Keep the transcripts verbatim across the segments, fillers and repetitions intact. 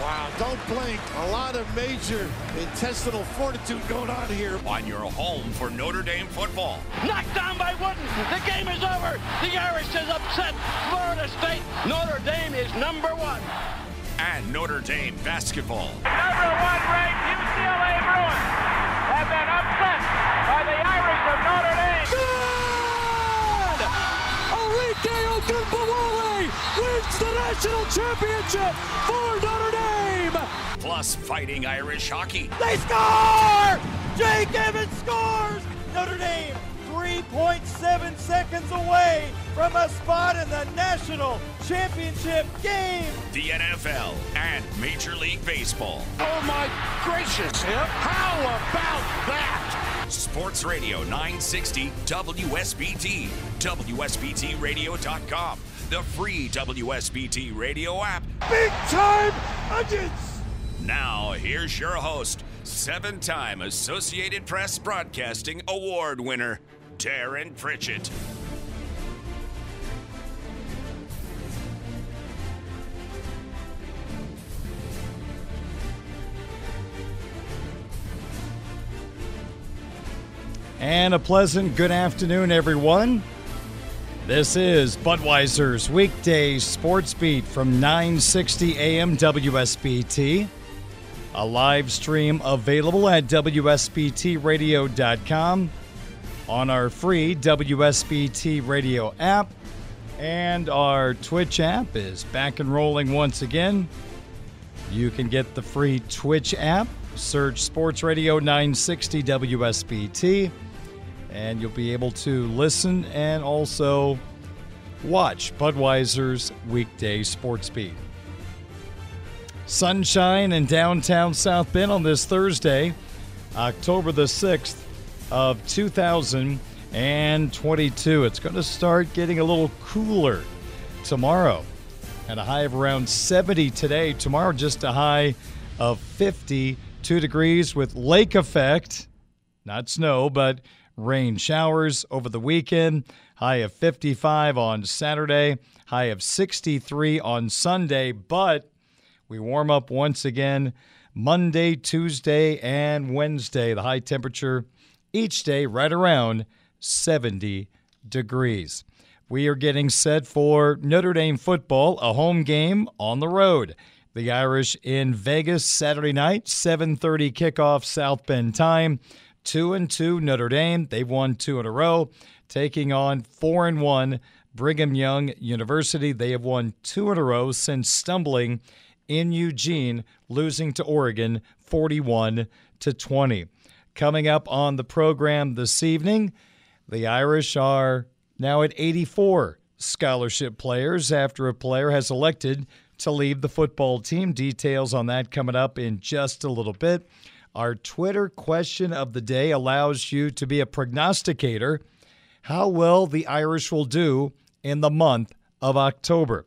Wow, don't blink. A lot of major intestinal fortitude going on here. On your home for Notre Dame football. Knocked down by Wooden. The game is over. The Irish is upset. Florida State, Notre Dame is number one. And Notre Dame basketball. Number one ranked U C L A Bruins have been upset by the Irish of Notre Dame. Good! Arike Ogunbowale wins the national championship for Notre Dame. Plus Fighting Irish hockey. They score! Jake Evans scores! Notre Dame three point seven seconds away from a spot in the national championship game. The N F L and Major League Baseball. Oh my gracious, yep. How about that? Sports Radio nine sixty W S B T, W S B T radio dot com, the free W S B T radio app. Big time budgets! Now, here's your host, seven-time Associated Press Broadcasting Award winner, Darren Pritchett. And a pleasant good afternoon, everyone. This is Budweiser's Weekday Sports Beat from nine sixty A M W S B T. A live stream available at W S B T radio dot com, on our free W S B T radio app, and our Twitch app is back and rolling once again. You can get the free Twitch app, search Sports Radio nine sixty W S B T, and you'll be able to listen and also watch Budweiser's Weekday Sports Beat. Sunshine in downtown South Bend on this Thursday, October the sixth of two thousand twenty-two. It's going to start getting a little cooler tomorrow, and a high of around seventy today. Tomorrow, just a high of fifty-two degrees with lake effect, not snow, but rain showers over the weekend. High of fifty-five on Saturday, high of sixty-three on Sunday, but we warm up once again Monday, Tuesday, and Wednesday. The high temperature each day right around seventy degrees. We are getting set for Notre Dame football, a home game on the road. The Irish in Vegas Saturday night, seven thirty kickoff South Bend time. two and two Notre Dame. They've won two in a row, taking on four and one Brigham Young University. They have won two in a row since stumbling in Eugene, losing to Oregon forty-one to twenty. Coming up on the program this evening, the Irish are now at eighty-four scholarship players after a player has elected to leave the football team. Details on that coming up in just a little bit. Our Twitter question of the day allows you to be a prognosticator. How well the Irish will do in the month of October.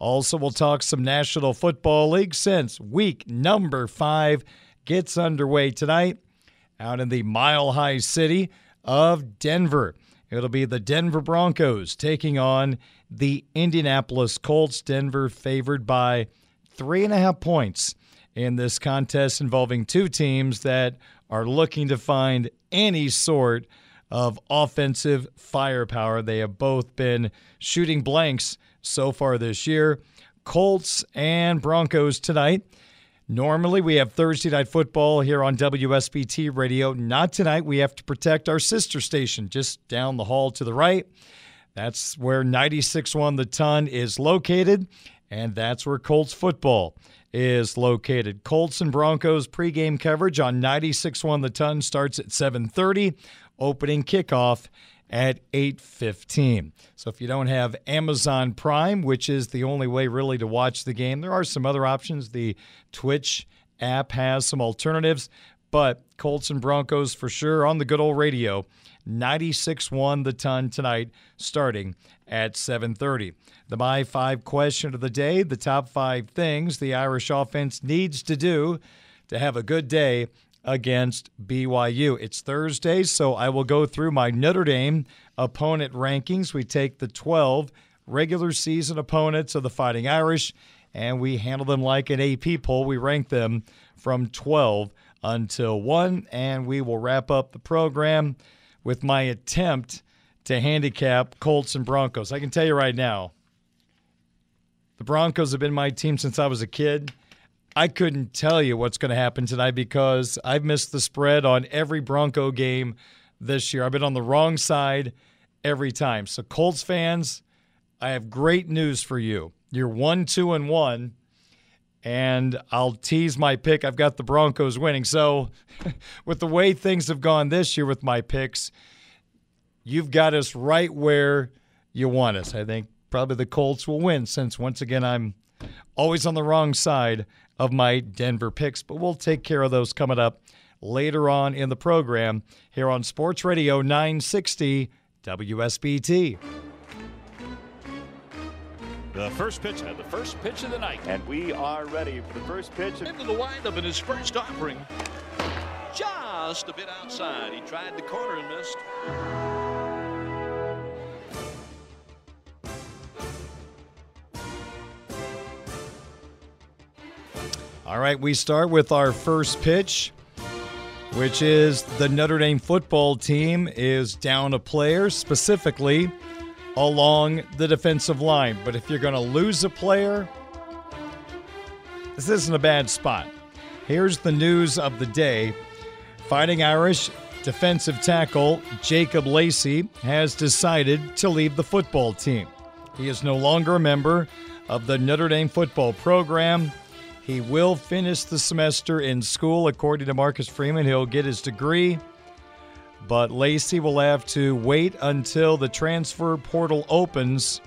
Also, we'll talk some National Football League since week number five gets underway tonight out in the mile-high city of Denver. It'll be the Denver Broncos taking on the Indianapolis Colts. Denver favored by three and a half points in this contest involving two teams that are looking to find any sort of offensive firepower. They have both been shooting blanks so far this year. Colts and Broncos tonight. Normally, we have Thursday Night Football here on W S B T Radio. Not tonight. We have to protect our sister station just down the hall to the right. That's where ninety-six point one the ton is located, and that's where Colts football is located. Colts and Broncos pregame coverage on ninety-six point one the ton starts at seven thirty, opening kickoff at eight fifteen. So if you don't have Amazon Prime, which is the only way really to watch the game, there are some other options. The Twitch app has some alternatives, but Colts and Broncos for sure on the good old radio, ninety-six point one the ton tonight starting at seven thirty. The My Five question of the day, the top five things the Irish offense needs to do to have a good day against B Y U. It's Thursday, so I will go through my Notre Dame opponent rankings. We take the twelve regular season opponents of the Fighting Irish, and we handle them like an A P poll. We rank them from twelve until one, and we will wrap up the program with my attempt to handicap Colts and Broncos. I can tell you right now, the Broncos have been my team since I was a kid. I couldn't tell you what's going to happen tonight because I've missed the spread on every Bronco game this year. I've been on the wrong side every time. So Colts fans, I have great news for you. You're one, two, and one, and I'll tease my pick. I've got the Broncos winning. So with the way things have gone this year with my picks, you've got us right where you want us. I think probably the Colts will win since, once again, I'm always on the wrong side of my Denver picks, but we'll take care of those coming up later on in the program here on Sports Radio nine sixty W S B T. The first pitch, the first pitch of the night, and we are ready for the first pitch. Into the windup in his first offering, just a bit outside. He tried the corner and missed. All right, we start with our first pitch, which is the Notre Dame football team is down a player, specifically along the defensive line. But if you're going to lose a player, this isn't a bad spot. Here's the news of the day. Fighting Irish defensive tackle Jacob Lacey has decided to leave the football team. He is no longer a member of the Notre Dame football program. He will finish the semester in school. According to Marcus Freeman, he'll get his degree. But Lacey will have to wait until the transfer portal opens.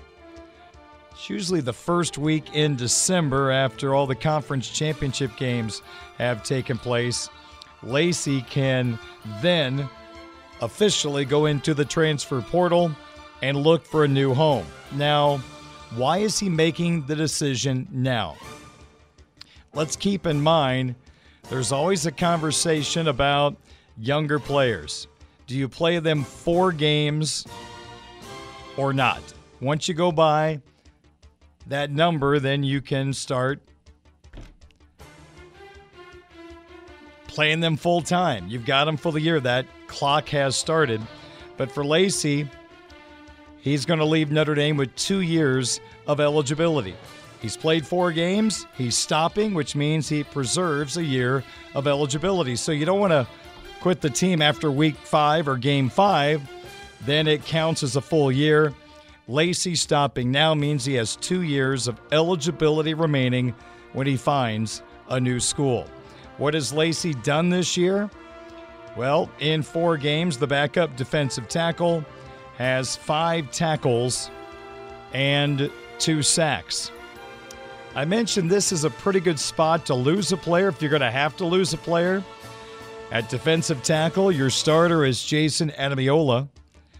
It's usually the first week in December after all the conference championship games have taken place. Lacey can then officially go into the transfer portal and look for a new home. Now, why is he making the decision now? Let's keep in mind, there's always a conversation about younger players. Do you play them four games or not? Once you go by that number, then you can start playing them full time. You've got them for the year. That clock has started. But for Lacey, he's going to leave Notre Dame with two years of eligibility. He's played four games. He's stopping, which means he preserves a year of eligibility. So you don't want to quit the team after week five or game five. Then it counts as a full year. Lacey stopping now means he has two years of eligibility remaining when he finds a new school. What has Lacey done this year? Well, in four games, the backup defensive tackle has five tackles and two sacks. I mentioned this is a pretty good spot to lose a player if you're going to have to lose a player. At defensive tackle, your starter is Jayson Ademilola.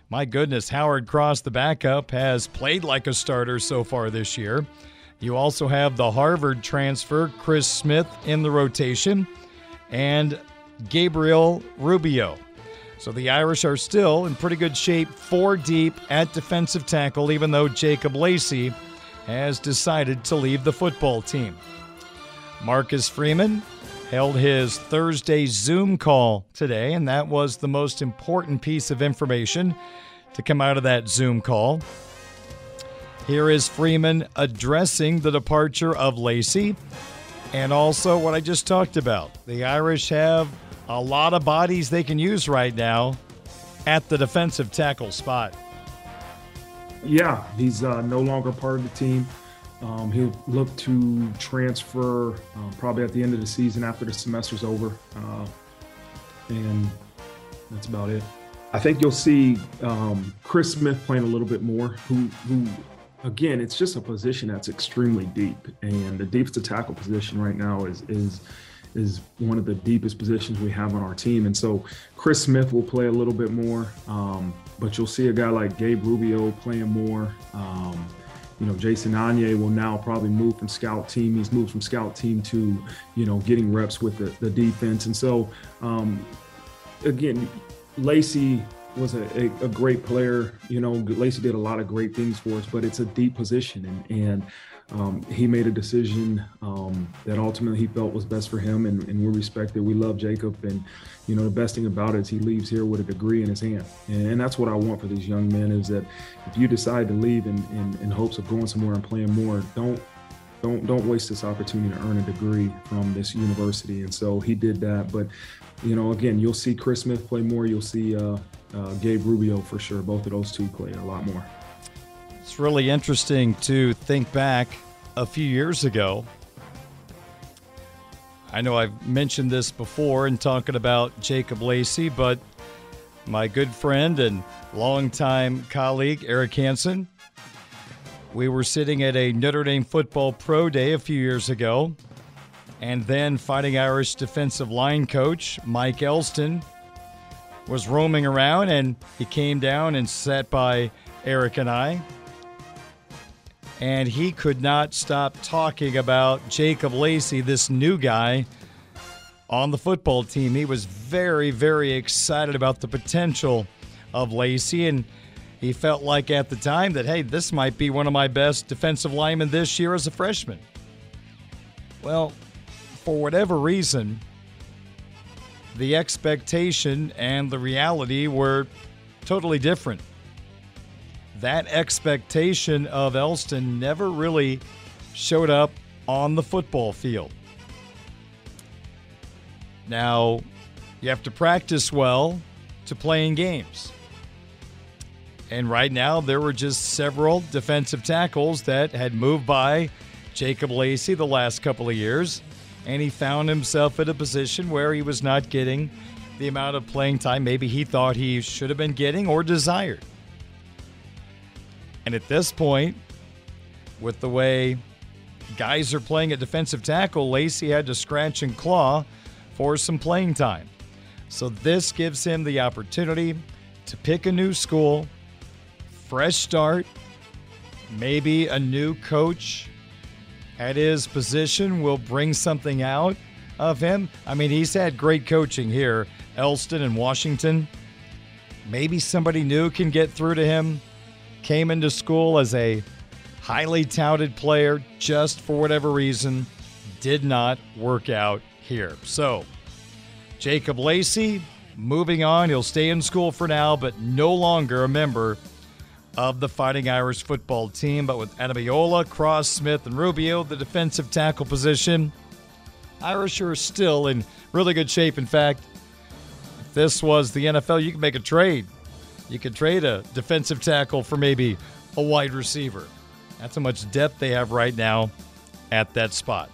My goodness, Howard Cross, the backup, has played like a starter so far this year. You also have the Harvard transfer, Chris Smith, in the rotation, and Gabriel Rubio. So the Irish are still in pretty good shape, four deep at defensive tackle, even though Jacob Lacey has decided to leave the football team. Marcus Freeman held his Thursday Zoom call today, and that was the most important piece of information to come out of that Zoom call. Here is Freeman addressing the departure of Lacey and also what I just talked about. The Irish have a lot of bodies they can use right now at the defensive tackle spot. Yeah, he's uh, no longer part of the team. Um, he'll look to transfer uh, probably at the end of the season after the semester's over. Uh, and that's about it. I think you'll see um, Chris Smith playing a little bit more, who, who, again, it's just a position that's extremely deep. And the deepest tackle position right now is is is one of the deepest positions we have on our team. And so Chris Smith will play a little bit more, um, but you'll see a guy like Gabe Rubio playing more. Um, you know, Jason Onye will now probably move from scout team. He's moved from scout team to, you know, getting reps with the, the defense. And so, um, again, Lacey was a, a, a great player. You know, Lacey did a lot of great things for us, but it's a deep position. And, and um, he made a decision um, that ultimately he felt was best for him. And, and we respect it. We love Jacob. And, you know, the best thing about it is he leaves here with a degree in his hand. And, and that's what I want for these young men, is that if you decide to leave in, in, in hopes of going somewhere and playing more, don't Don't don't waste this opportunity to earn a degree from this university. And so he did that. But, you know, again, you'll see Chris Smith play more. You'll see uh, uh, Gabe Rubio for sure. Both of those two play a lot more. It's really interesting to think back a few years ago. I know I've mentioned this before in talking about Jacob Lacey, but my good friend and longtime colleague, Eric Hansen, we were sitting at a Notre Dame football pro day a few years ago, and then Fighting Irish defensive line coach Mike Elston was roaming around, and he came down and sat by Eric and I, and he could not stop talking about Jacob Lacey, this new guy on the football team. He was very, very excited about the potential of Lacey, and he felt like at the time that, hey, this might be one of my best defensive linemen this year as a freshman. Well, for whatever reason, the expectation and the reality were totally different. That expectation of Elston never really showed up on the football field. Now, you have to practice well to play in games. And right now, there were just several defensive tackles that had moved by Jacob Lacey the last couple of years, and he found himself at a position where he was not getting the amount of playing time maybe he thought he should have been getting or desired. And at this point, with the way guys are playing at defensive tackle, Lacey had to scratch and claw for some playing time. So this gives him the opportunity to pick a new school, fresh start, maybe a new coach at his position will bring something out of him. I mean, he's had great coaching here, Elston and Washington. Maybe somebody new can get through to him. Came into school as a highly touted player, just for whatever reason, did not work out here. So, Jacob Lacey, moving on. He'll stay in school for now, but no longer a member of the Fighting Irish football team. But with Ademiola, Cross, Smith, and Rubio, the defensive tackle position, Irish are still in really good shape. In fact, if this was the N F L, you could make a trade. You could trade a defensive tackle for maybe a wide receiver. That's how much depth they have right now at that spot.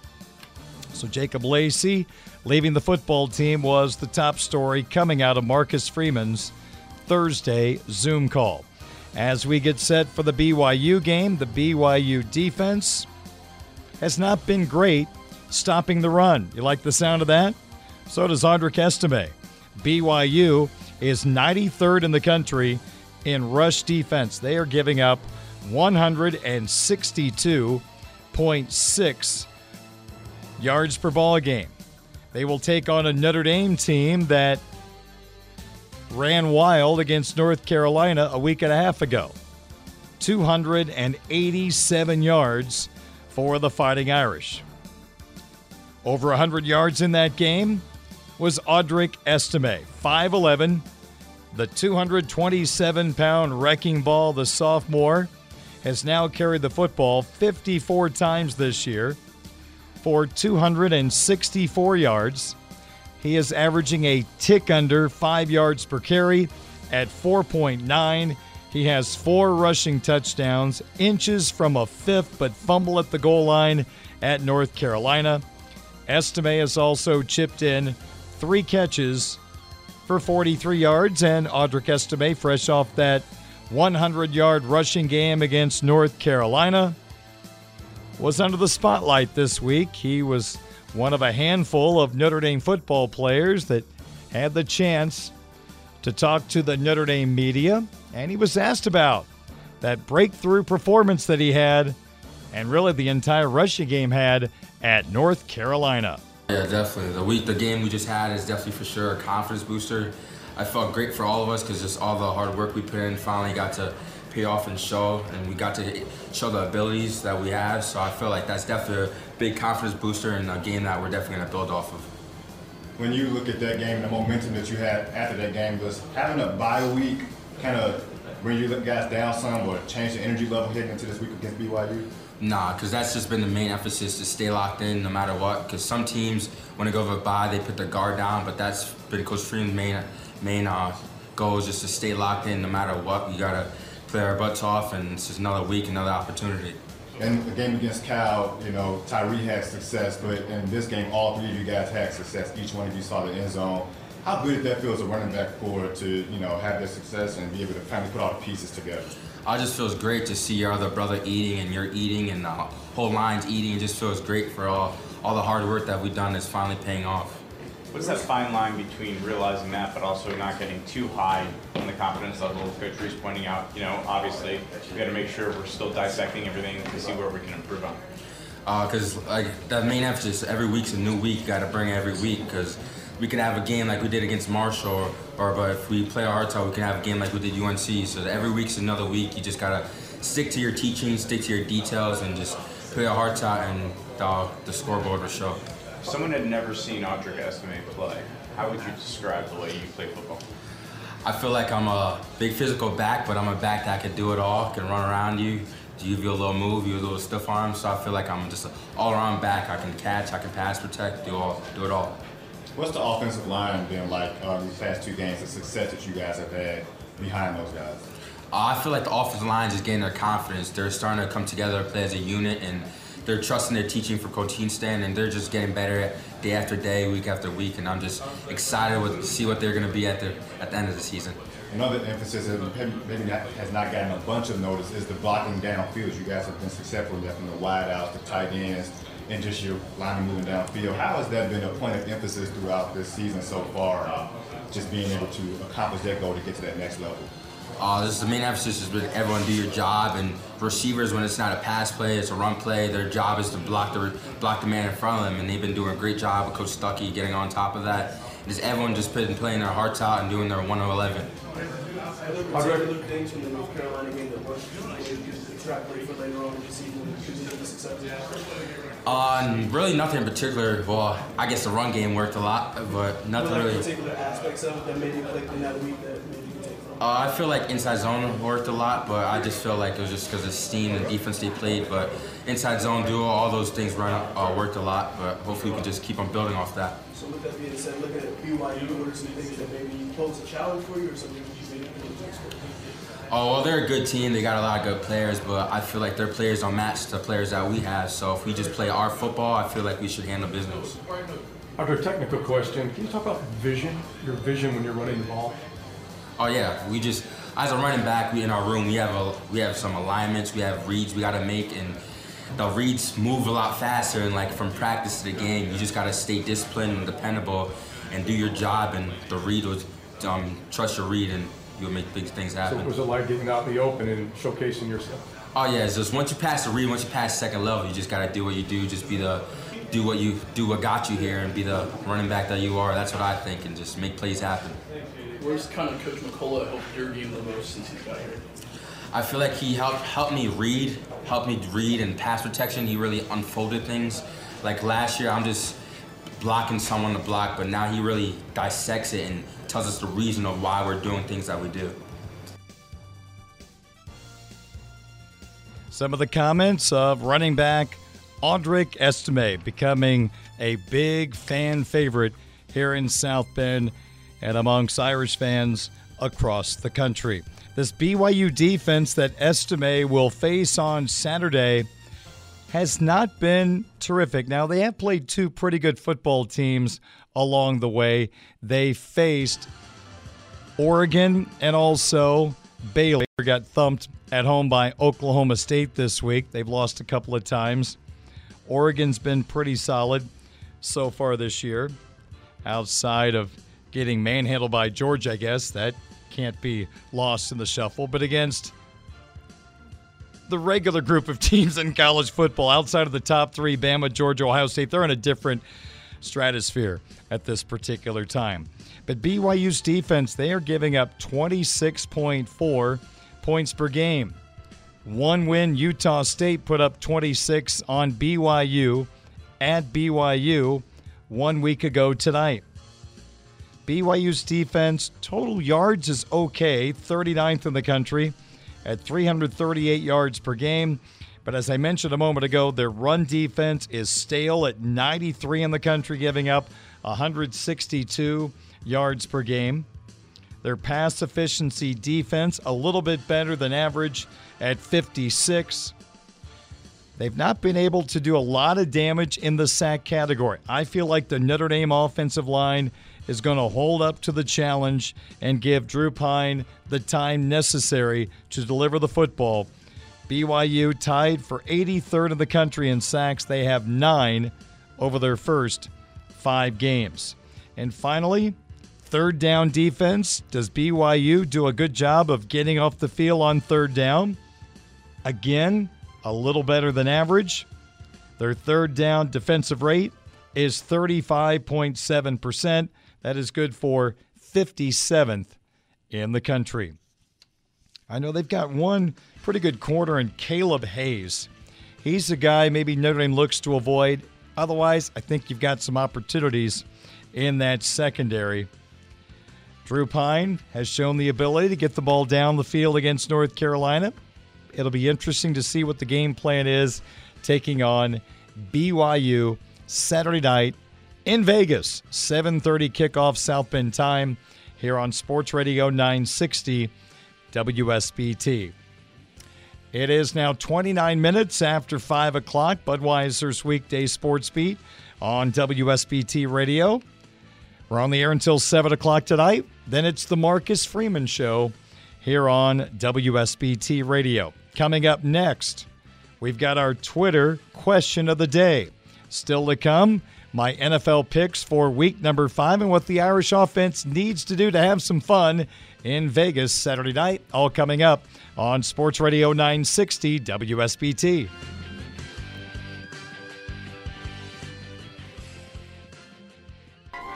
So Jacob Lacey leaving the football team was the top story coming out of Marcus Freeman's Thursday Zoom call. As we get set for the B Y U game, the B Y U defense has not been great stopping the run. You like the sound of that? So does Audric Estime. B Y U is ninety-third in the country in rush defense. They are giving up one sixty-two point six yards per ball game. They will take on a Notre Dame team that ran wild against North Carolina a week and a half ago. two hundred eighty-seven yards for the Fighting Irish. Over one hundred yards in that game was Audric Estime, five eleven, the two hundred twenty-seven pound wrecking ball. The sophomore has now carried the football fifty-four times this year for two hundred sixty-four yards. He is averaging a tick under five yards per carry at four point nine. He has four rushing touchdowns, inches from a fifth, but fumble at the goal line at North Carolina. Estime has also chipped in three catches for forty-three yards, and Audric Estime, fresh off that hundred-yard rushing game against North Carolina, was under the spotlight this week. He was one of a handful of Notre Dame football players that had the chance to talk to the Notre Dame media, and he was asked about that breakthrough performance that he had, and really the entire rushing game had, at North Carolina. Yeah, definitely. The week, the game we just had is definitely for sure a confidence booster. I felt great for all of us because just all the hard work we put in finally got to pay off and show, and we got to show the abilities that we have. So I feel like that's definitely a big confidence booster and a game that we're definitely going to build off of. When you look at that game and the momentum that you had after that game, does having a bye week kind of bring you guys down some or change the energy level heading into this week against B Y U? Nah, because that's just been the main emphasis, to stay locked in no matter what. Because some teams, when they go over a bye, they put their guard down, but that's been Coach Freeman's main, main uh, goal, is just to stay locked in no matter what. You got to play our butts off, and it's just another week, another opportunity. And the game against Cal, you know, Tyree had success, but in this game, all three of you guys had success. Each one of you saw the end zone. How good did that feel as a running back for to, you know, have their success and be able to kind of put all the pieces together? I just feels great to see your other brother eating and you're eating and the whole line's eating. It just feels great for all all the hard work that we've done is finally paying off. What's that fine line between realizing that but also not getting too high on the confidence level? Coach Reese pointing out, you know, obviously we got to make sure we're still dissecting everything to see where we can improve on. Because uh, like that main emphasis, every week's a new week. You got to bring it every week because we can have a game like we did against Marshall, or, or but if we play our hearts out, we can have a game like we did U N C. So every week's another week. You just gotta stick to your teaching, stick to your details, and just play our hearts out, and the, the scoreboard will show. If someone had never seen Audric Estime play, how would you describe the way you play football? I feel like I'm a big physical back, but I'm a back that can do it all, can run around you, give you a little move, you a little stiff arm. So I feel like I'm just an all-around back. I can catch, I can pass, protect, do all, do it all. What's the offensive line been like uh, these past two games, the success that you guys have had behind those guys? Uh, I feel like the offensive line is getting their confidence. They're starting to come together, play as a unit, and they're trusting their teaching from Coach Stan, and they're just getting better day after day, week after week, and I'm just excited with, to see what they're going to be at the, at the end of the season. Another emphasis that maybe not, has not gotten a bunch of notice is the blocking downfield. You guys have been successful in the wideouts, the tight ends, and just your linemen moving downfield. How has that been a point of emphasis throughout this season so far, just being able to accomplish that goal to get to that next level? Uh, this is the main emphasis has been everyone do your job, and receivers, when it's not a pass play, it's a run play, their job is to block the block the man in front of them, and they've been doing a great job with Coach Stuckey getting on top of that. And just everyone just been playing their hearts out and doing their one oh eleven. I look at things from the North Carolina game that worked. Um, really nothing in particular. Well, I guess the run game worked a lot, but nothing well, like really. Particular aspects of it that made you click in that week that made you take from? Uh, I feel like inside zone worked a lot, but I just feel like it was just because of steam and defense they played. But inside zone duo, all those things run uh, worked a lot, but hopefully we can just keep on building off that. So with that being said, looking at B Y U, what are some things that maybe pose a challenge for you, or something you maybe can do next week? Oh, well, they're a good team. They got a lot of good players, but I feel like their players don't match the players that we have. So if we just play our football, I feel like we should handle business. After a technical question, can you talk about vision, your vision when you're running the ball? Oh, yeah. We just, as a running back, we in our room, we have a, we have some alignments, we have reads we got to make, and the reads move a lot faster. And like from practice to the game, you just got to stay disciplined and dependable and do your job, and the read was, um, trust your read, and you'll make big things happen. So what was it like getting out in the open and showcasing yourself? Oh yeah, it's just once you pass the read, once you pass second level, you just gotta do what you do, just be the, do what you, do what got you here and be the running back that you are. That's what I think, and just make plays happen. Where's kind of Coach McCullough helped your game the most since he's got here? I feel like he helped, helped me read, helped me read and pass protection. He really unfolded things. Like last year, I'm just blocking someone to block, but now he really dissects it and tells us the reason of why we're doing things that we do. Some of the comments of running back Audric Estime becoming a big fan favorite here in South Bend and amongst Irish fans across the country. This B Y U defense that Estime will face on Saturday has not been terrific. Now, they have played two pretty good football teams along the way. They faced Oregon, and also Baylor got thumped at home by Oklahoma State this week. They've lost a couple of times. Oregon's been pretty solid so far this year, outside of getting manhandled by Georgia, I guess. That can't be lost in the shuffle. But against the regular group of teams in college football, outside of the top three, Bama, Georgia, Ohio State, they're in a different stratosphere at this particular time. But B Y U's defense, they are giving up twenty-six point four points per game. One win, Utah State put up twenty-six on B Y U at B Y U one week ago tonight. B Y U's defense, total yards is okay, thirty-ninth in the country at three hundred thirty-eight yards per game. But as I mentioned a moment ago, their run defense is stale at ninety-three in the country, giving up one hundred sixty-two yards per game. Their pass efficiency defense, a little bit better than average at fifty-six. They've not been able to do a lot of damage in the sack category. I feel like the Notre Dame offensive line is going to hold up to the challenge and give Drew Pine the time necessary to deliver the football. B Y U tied for eighty-third in the country in sacks. They have nine over their first five games. And finally, third down defense. Does B Y U do a good job of getting off the field on third down? Again, a little better than average. Their third down defensive rate is thirty-five point seven percent. That is good for fifty-seventh in the country. I know they've got one pretty good corner in Caleb Hayes. He's the guy maybe Notre Dame looks to avoid. Otherwise, I think you've got some opportunities in that secondary. Drew Pine has shown the ability to get the ball down the field against North Carolina. It'll be interesting to see what the game plan is taking on B Y U Saturday night in Vegas. seven thirty kickoff South Bend time here on Sports Radio nine sixty W S B T. It is now twenty-nine minutes after five o'clock, Budweiser's weekday sports beat on W S B T Radio. We're on the air until seven o'clock tonight. Then it's the Marcus Freeman Show here on W S B T Radio. Coming up next, we've got our Twitter question of the day. Still to come, my N F L picks for week number five and what the Irish offense needs to do to have some fun in Vegas Saturday night. All coming up on Sports Radio nine sixty W S B T.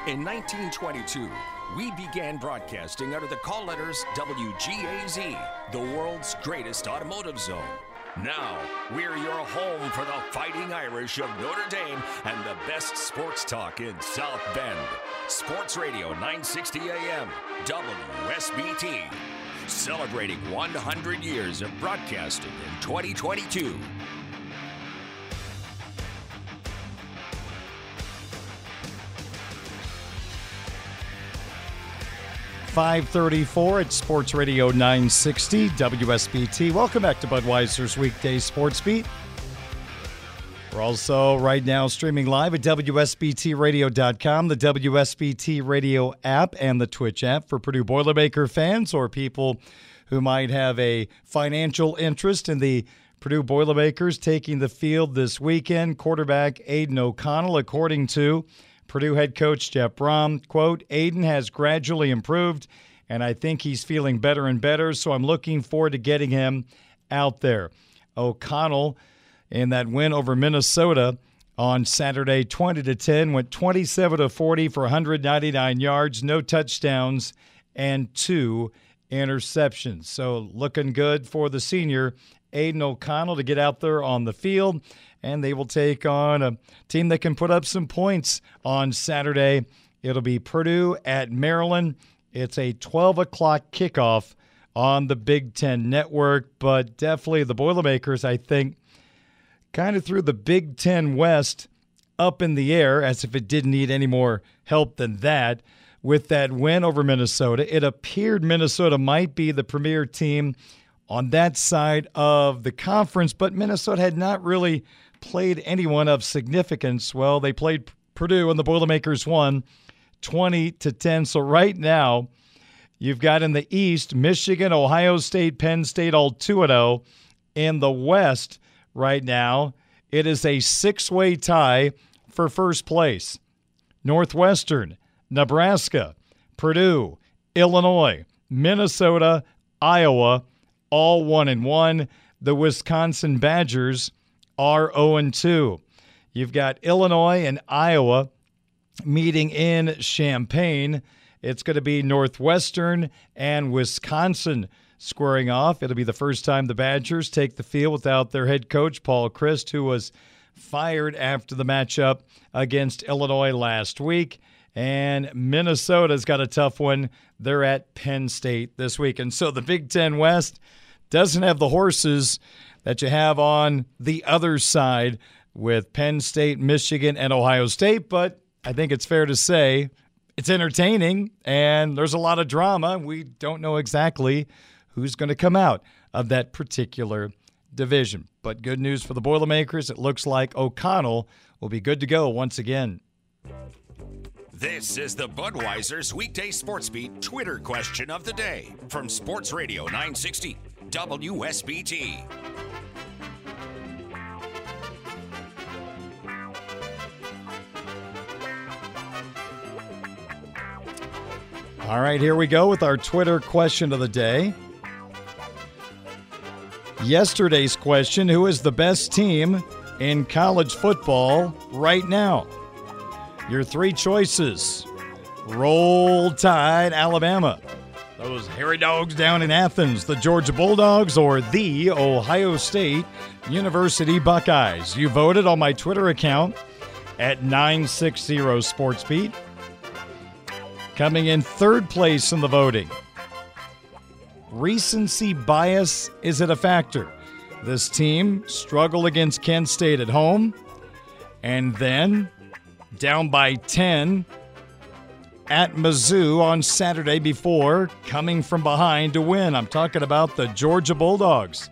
In nineteen twenty-two, we began broadcasting under the call letters W G A Z, the world's greatest automotive zone. Now, we're your home for the Fighting Irish of Notre Dame and the best sports talk in South Bend. Sports Radio nine sixty A M, W S B T. Celebrating one hundred years of broadcasting in twenty twenty-two. five thirty-four at Sports Radio nine sixty W S B T. Welcome back to Budweiser's Weekday Sports Beat. We're also right now streaming live at W S B T radio dot com, the W S B T Radio app, and the Twitch app for Purdue Boilermaker fans or people who might have a financial interest in the Purdue Boilermakers taking the field this weekend. Quarterback Aiden O'Connell, according to Purdue head coach Jeff Brohm, quote, "Aiden has gradually improved, and I think he's feeling better and better, so I'm looking forward to getting him out there." O'Connell, in that win over Minnesota on Saturday, twenty to ten, went twenty-seven to forty for one hundred ninety-nine yards, no touchdowns, and two interceptions. So looking good for the senior Aiden O'Connell to get out there on the field, and they will take on a team that can put up some points on Saturday. It'll be Purdue at Maryland. It's a twelve o'clock kickoff on the Big Ten Network, but definitely the Boilermakers, I think, kind of threw the Big Ten West up in the air as if it didn't need any more help than that. With that win over Minnesota, it appeared Minnesota might be the premier team on that side of the conference, but Minnesota had not really played anyone of significance. Well, they played Purdue, and the Boilermakers won twenty to ten. So right now, You've got in the East, Michigan, Ohio State, Penn State, all two and oh. In the West right now, it is a six-way tie for first place. Northwestern, Nebraska, Purdue, Illinois, Minnesota, Iowa, all one and one. The Wisconsin Badgers are oh and two. You've got Illinois and Iowa meeting in Champaign. It's going to be Northwestern and Wisconsin squaring off. It'll be the first time the Badgers take the field without their head coach, Paul Chryst, who was fired after the matchup against Illinois last week. And Minnesota's got a tough one. They're at Penn State this week. And so the Big Ten West doesn't have the horses that you have on the other side with Penn State, Michigan, and Ohio State. But I think it's fair to say it's entertaining and there's a lot of drama. We don't know exactly who's going to come out of that particular division. But good news for the Boilermakers. It looks like O'Connell will be good to go once again. This is the Budweiser's Weekday Sports Beat Twitter question of the day from Sports Radio nine sixty W S B T. All right, here we go with our Twitter question of the day. Yesterday's question, who is the best team in college football right now? Your three choices: Roll Tide, Alabama, those hairy dogs down in Athens, the Georgia Bulldogs, or the Ohio State University Buckeyes. You voted on my Twitter account at nine sixty Sports Beat. Coming in third place in the voting. Recency bias, is it a factor? This team struggled against Kent State at home, and then down by ten at Mizzou on Saturday before coming from behind to win. I'm talking about the Georgia Bulldogs.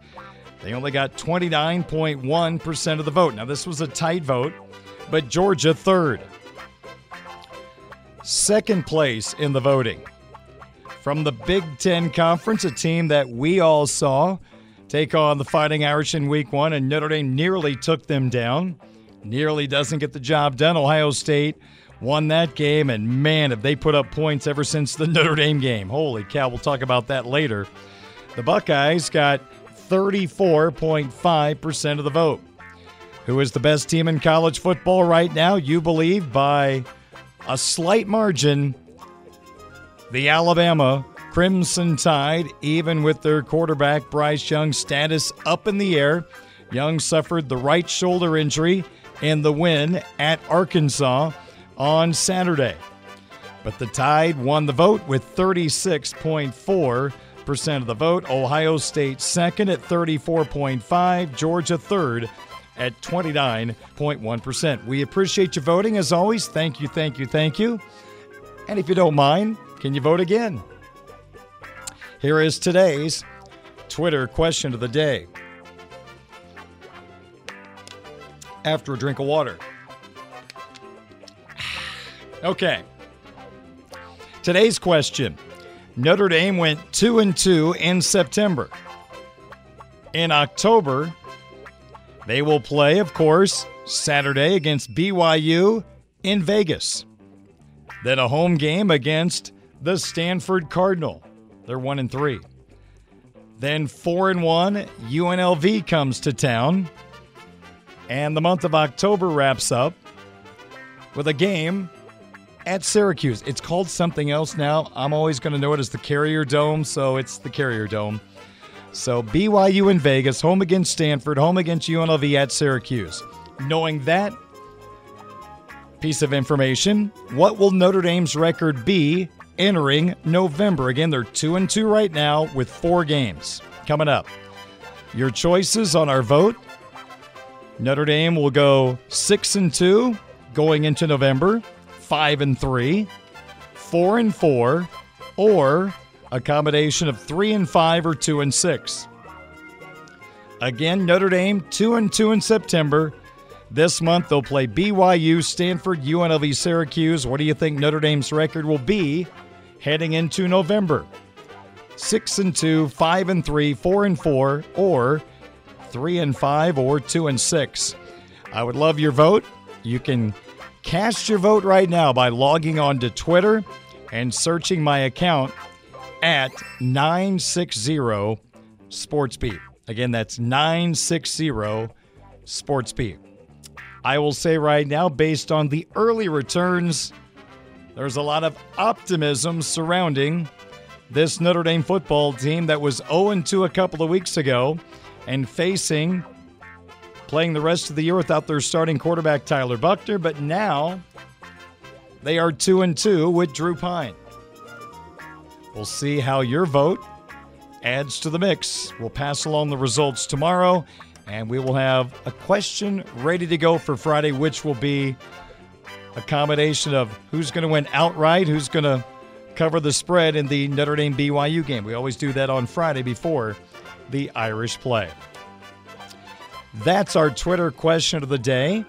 They only got twenty-nine point one percent of the vote. Now, this was a tight vote, but Georgia third. Second place in the voting. From the Big Ten Conference, a team that we all saw take on the Fighting Irish in week one, and Notre Dame nearly took them down. Nearly doesn't get the job done. Ohio State won that game, and man, have they put up points ever since the Notre Dame game. Holy cow, we'll talk about that later. The Buckeyes got thirty-four point five percent of the vote. Who is the best team in college football right now? You believe by a slight margin, the Alabama Crimson Tide, even with their quarterback Bryce Young's status up in the air. Young suffered the right shoulder injury in the win at Arkansas on Saturday. But the Tide won the vote with thirty-six point four percent of the vote. Ohio State second at thirty-four point five percent. Georgia third at twenty-nine point one percent. We appreciate you voting as always. Thank you, thank you, thank you. And if you don't mind, can you vote again? Here is today's Twitter question of the day. After a drink of water. Okay. Today's question. Notre Dame went two and two in September. In October, they will play, of course, Saturday against B Y U in Vegas. Then a home game against the Stanford Cardinal. They're one and three. Then four and one, U N L V comes to town. And the month of October wraps up with a game at Syracuse. It's called something else now. I'm always going to know it as the Carrier Dome, so it's the Carrier Dome. So B Y U in Vegas, home against Stanford, home against U N L V at Syracuse. Knowing that piece of information, what will Notre Dame's record be entering November? Again, they're two and two right now with four games coming up. Your choices on our vote. Notre Dame will go six and two going into November, five and three, four and four, or a combination of three and five or two and six. Again, Notre Dame two and two in September. This month they'll play B Y U, Stanford, U N L V, Syracuse. What do you think Notre Dame's record will be heading into November. six and two, five and three, four and four, or three and five, or two and six. I would love your vote. You can cast your vote right now by logging on to Twitter and searching my account at nine sixty Sports Beat. Again, that's nine sixty Sports Beat. I will say right now, based on the early returns, there's a lot of optimism surrounding this Notre Dame football team that was oh and two a couple of weeks ago and facing playing the rest of the year without their starting quarterback Tyler Buckner, but now they are two and two with Drew Pine. We'll see how your vote adds to the mix. We'll pass along the results tomorrow, and we will have a question ready to go for Friday, which will be a combination of who's going to win outright, who's going to cover the spread in the Notre Dame B Y U game. We always do that on Friday before the Irish play. That's our Twitter question of the day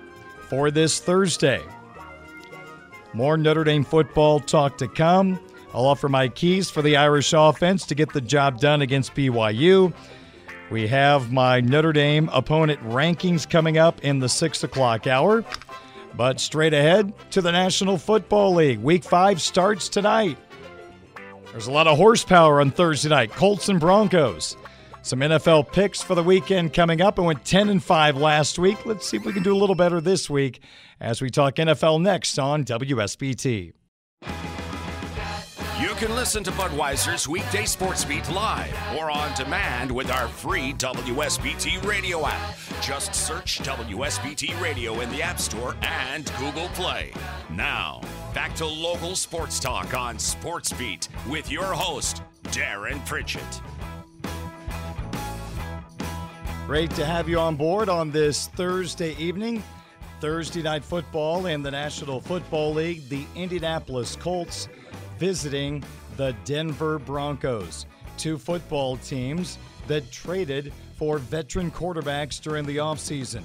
for this Thursday. More Notre Dame football talk to come. I'll offer my keys for the Irish offense to get the job done against B Y U. We have my Notre Dame opponent rankings coming up in the six o'clock hour. But straight ahead to the National Football League. Week five starts tonight. There's a lot of horsepower on Thursday night. Colts and Broncos. Some N F L picks for the weekend coming up. I went ten and five last week. Let's see if we can do a little better this week as we talk N F L next on W S B T. You can listen to Budweiser's Weekday Sports Beat live or on demand with our free W S B T radio app. Just search W S B T Radio in the App Store and Google Play. Now, back to local sports talk on Sports Beat with your host, Darren Pritchett. Great to have you on board on this Thursday evening. Thursday night football in the National Football League. The Indianapolis Colts visiting the Denver Broncos, two football teams that traded for veteran quarterbacks during the offseason,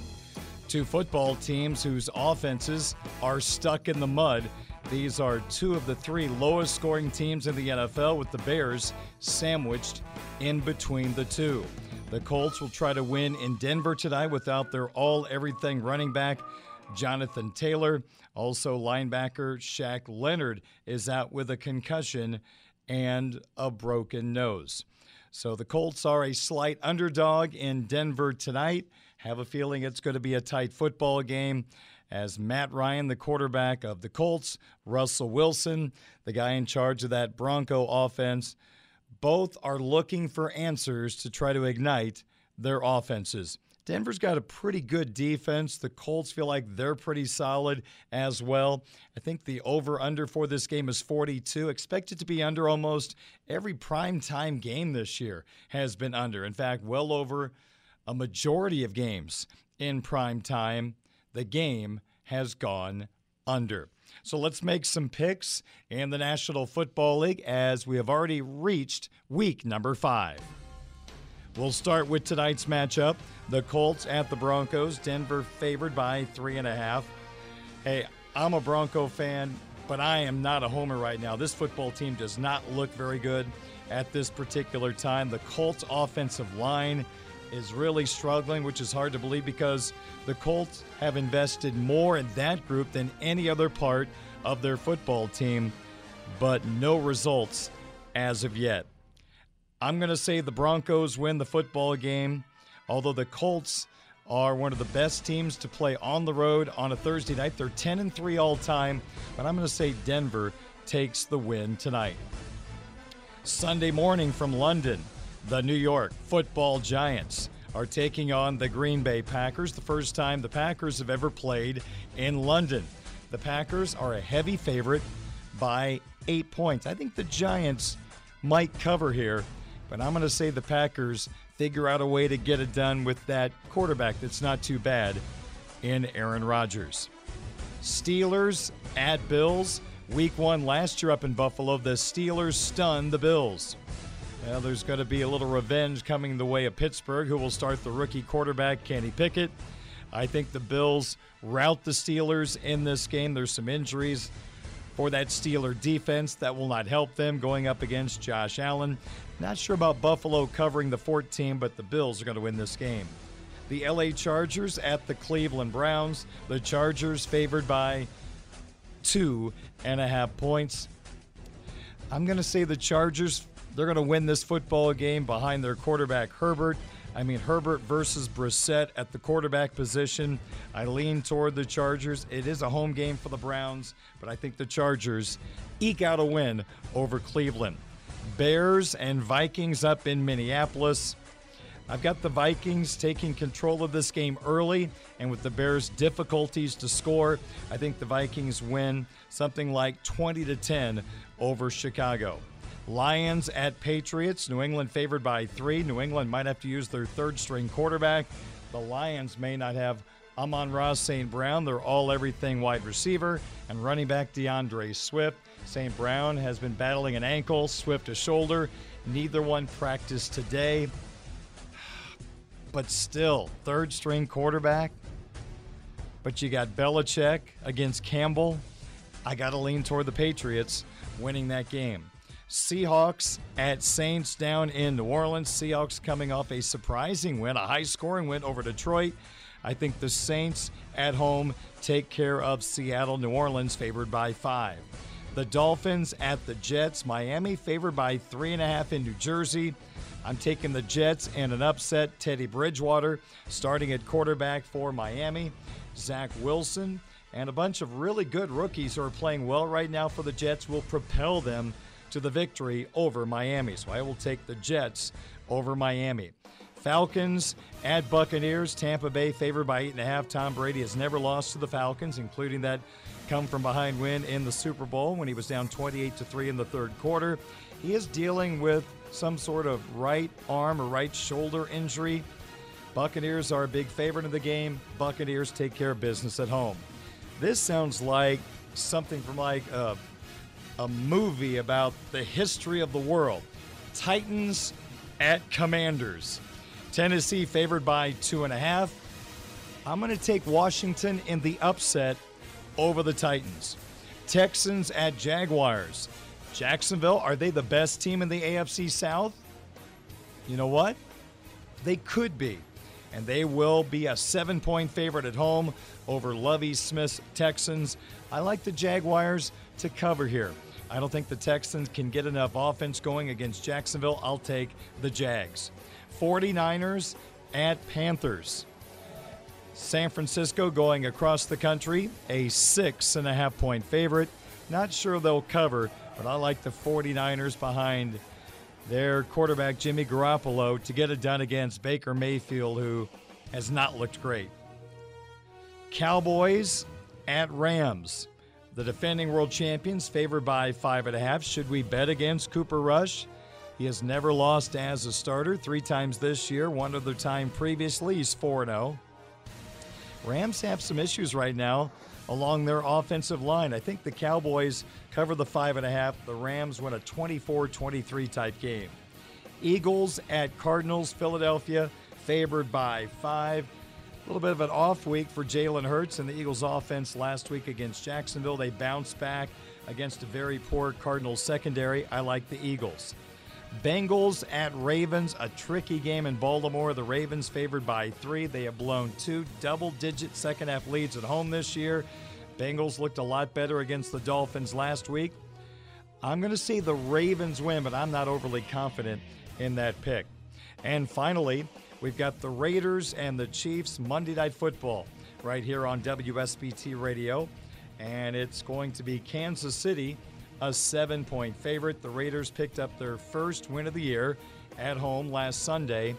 two football teams whose offenses are stuck in the mud. These are two of the three lowest scoring teams in the N F L, with the Bears sandwiched in between the two. The Colts will try to win in Denver tonight without their all-everything running back, Jonathan Taylor. Also, linebacker Shaq Leonard is out with a concussion and a broken nose. So the Colts are a slight underdog in Denver tonight. Have a feeling it's going to be a tight football game as Matt Ryan, the quarterback of the Colts, Russell Wilson, the guy in charge of that Bronco offense, both are looking for answers to try to ignite their offenses. Denver's got a pretty good defense. The Colts feel like they're pretty solid as well. I think the over-under for this game is forty-two. Expected to be under. Almost every primetime game this year has been under. In fact, well over a majority of games in primetime, the game has gone under. So let's make some picks in the National Football League as we have already reached week number five. We'll start with tonight's matchup, the Colts at the Broncos. Denver favored by three and a half. Hey, I'm a Bronco fan, but I am not a homer right now. This football team does not look very good at this particular time. The Colts' offensive line is really struggling, which is hard to believe because the Colts have invested more in that group than any other part of their football team, but no results as of yet. I'm going to say the Broncos win the football game, although the Colts are one of the best teams to play on the road on a Thursday night. They're ten and three all time, but I'm going to say Denver takes the win tonight. Sunday morning from London, the New York Football Giants are taking on the Green Bay Packers, the first time the Packers have ever played in London. The Packers are a heavy favorite by eight points. I think the Giants might cover here, but I'm going to say the Packers figure out a way to get it done with that quarterback that's not too bad in Aaron Rodgers. Steelers at Bills. Week one last year up in Buffalo, the Steelers stunned the Bills. Well, there's going to be a little revenge coming the way of Pittsburgh, who will start the rookie quarterback, Kenny Pickett. I think the Bills rout the Steelers in this game. There's some injuries for that Steeler defense. That will not help them going up against Josh Allen. Not sure about Buffalo covering the fourteen, but the Bills are going to win this game. The L A Chargers at the Cleveland Browns. The Chargers favored by two and a half points. I'm going to say the Chargers, they're going to win this football game behind their quarterback Herbert. I mean, Herbert versus Brissett at the quarterback position. I lean toward the Chargers. It is a home game for the Browns, but I think the Chargers eke out a win over Cleveland. Bears and Vikings up in Minneapolis. I've got the Vikings taking control of this game early, and with the Bears' difficulties to score, I think the Vikings win something like twenty to ten over Chicago. Lions at Patriots. New England favored by three. New England might have to use their third-string quarterback. The Lions may not have Amon-Ra Saint Brown, their all-everything wide receiver, and running back DeAndre Swift. Saint Brown has been battling an ankle, Swift a shoulder. Neither one practiced today. But still, third-string quarterback. But you got Belichick against Campbell. I got to lean toward the Patriots winning that game. Seahawks at Saints down in New Orleans. Seahawks coming off a surprising win, a high-scoring win over Detroit. I think the Saints at home take care of Seattle. New Orleans favored by five. The Dolphins at the Jets. Miami favored by three and a half in New Jersey. I'm taking the Jets in an upset. Teddy Bridgewater starting at quarterback for Miami. Zach Wilson and a bunch of really good rookies who are playing well right now for the Jets will propel them to the victory over Miami. So I will take the Jets over Miami. Falcons at Buccaneers. Tampa Bay favored by eight and a half. Tom Brady has never lost to the Falcons, including that come-from-behind win in the Super Bowl when he was down twenty-eight to three in the third quarter. He is dealing with some sort of right arm or right shoulder injury. Buccaneers are a big favorite in the game. Buccaneers take care of business at home. This sounds like something from like a a movie about the history of the world. Titans at Commanders. Tennessee favored by two and a half. I'm going to take Washington in the upset over the Titans. Texans at Jaguars. Jacksonville, are they the best team in the A F C South? You know what? They could be. And they will be a seven-point favorite at home over Lovie Smith's Texans. I like the Jaguars to cover here. I don't think the Texans can get enough offense going against Jacksonville. I'll take the Jags. forty-niners at Panthers. San Francisco going across the country, a six and a half point favorite. Not sure they'll cover, but I like the forty-niners behind their quarterback Jimmy Garoppolo to get it done against Baker Mayfield, who has not looked great. Cowboys at Rams. The defending world champions favored by five and a half. Should we bet against Cooper Rush? He has never lost as a starter, three times this year, one other time previously. He's four and oh. Rams have some issues right now along their offensive line. I think the Cowboys cover the five and a half. The Rams win a twenty-four twenty-three type game. Eagles at Cardinals. Philadelphia favored by five. A little bit of an off week for Jalen Hurts and the Eagles offense last week against Jacksonville. They bounced back against a very poor Cardinals secondary. I like the Eagles. Bengals at Ravens, a tricky game in Baltimore. The Ravens favored by three. They have blown two double-digit second-half leads at home this year. Bengals looked a lot better against the Dolphins last week. I'm going to see the Ravens win, but I'm not overly confident in that pick. And finally, we've got the Raiders and the Chiefs Monday Night Football right here on W S B T Radio. And it's going to be Kansas City, a seven-point favorite. The Raiders picked up their first win of the year at home last Sunday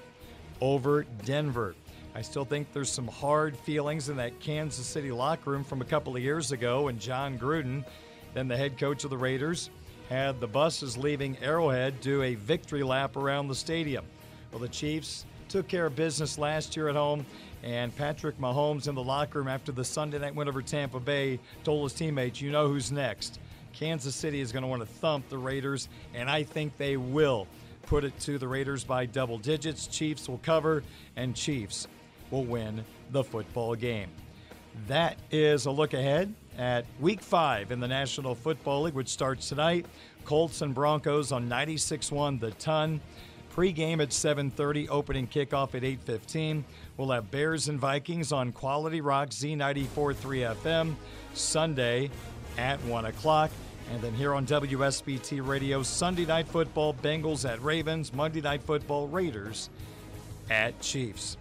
over Denver. I still think there's some hard feelings in that Kansas City locker room from a couple of years ago, and John Gruden, then the head coach of the Raiders, had the buses leaving Arrowhead do a victory lap around the stadium. Well, the Chiefs took care of business last year at home, and Patrick Mahomes in the locker room after the Sunday night win over Tampa Bay told his teammates, you know who's next. Kansas City is going to want to thump the Raiders, and I think they will put it to the Raiders by double digits. Chiefs will cover, and Chiefs will win the football game. That is a look ahead at week five in the National Football League, which starts tonight. Colts and Broncos on ninety-six point one the ton. Pre-game at seven thirty, opening kickoff at eight fifteen. We'll have Bears and Vikings on Quality Rock Z ninety-four point three F M Sunday at one o'clock. And then here on W S B T Radio, Sunday Night Football, Bengals at Ravens, Monday Night Football, Raiders at Chiefs.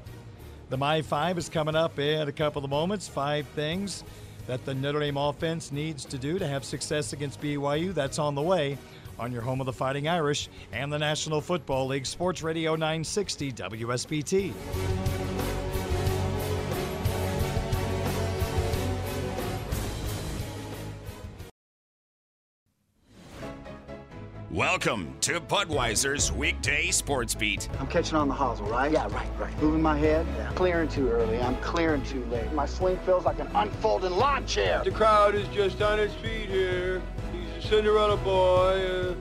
The My Five is coming up in a couple of moments. Five things that the Notre Dame offense needs to do to have success against B Y U. That's on the way on your home of the Fighting Irish and the National Football League, Sports Radio nine sixty W S B T. Welcome to Budweiser's Weekday Sports Beat. I'm catching on the hosel, right? Yeah, right, right. Moving my head, yeah. Clearing too early, I'm clearing too late. My swing feels like an unfolding lawn chair. The crowd is just on its feet here. He's a Cinderella boy, uh,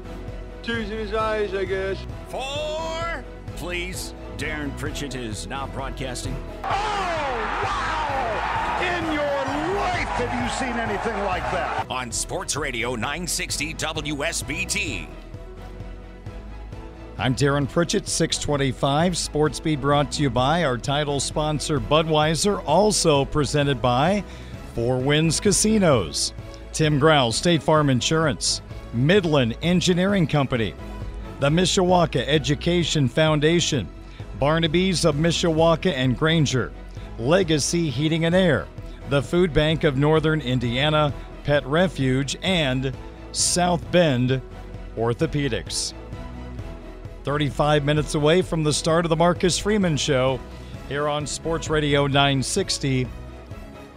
tears in his eyes, I guess. Four, please. Darren Pritchett is now broadcasting. Oh, wow! In your life have you seen anything like that? On Sports Radio nine sixty W S B T. I'm Darren Pritchett, six twenty-five. Sports Beat brought to you by our title sponsor, Budweiser, also presented by Four Winds Casinos, Tim Growl, State Farm Insurance, Midland Engineering Company, the Mishawaka Education Foundation, Barnaby's of Mishawaka and Granger, Legacy Heating and Air, the Food Bank of Northern Indiana, Pet Refuge, and South Bend Orthopedics. thirty-five minutes away from the start of the Marcus Freeman Show here on Sports Radio nine sixty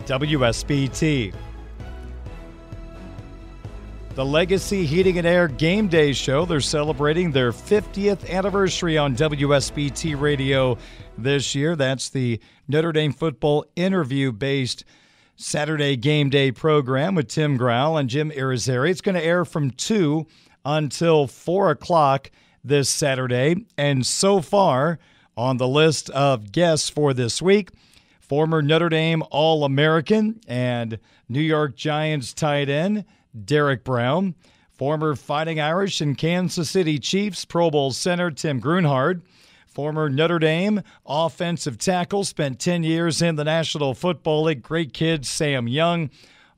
W S B T. The Legacy Heating and Air Game Day Show, they're celebrating their fiftieth anniversary on W S B T Radio this year. That's the Notre Dame football interview-based Saturday Game Day program with Tim Growl and Jim Irizarry. It's going to air from two until four o'clock this Saturday. And so far on the list of guests for this week, former Notre Dame All-American and New York Giants tight end Derek Brown, former Fighting Irish and Kansas City Chiefs Pro Bowl center Tim Grunhard, former Notre Dame offensive tackle, spent ten years in the National Football League, great kid Sam Young,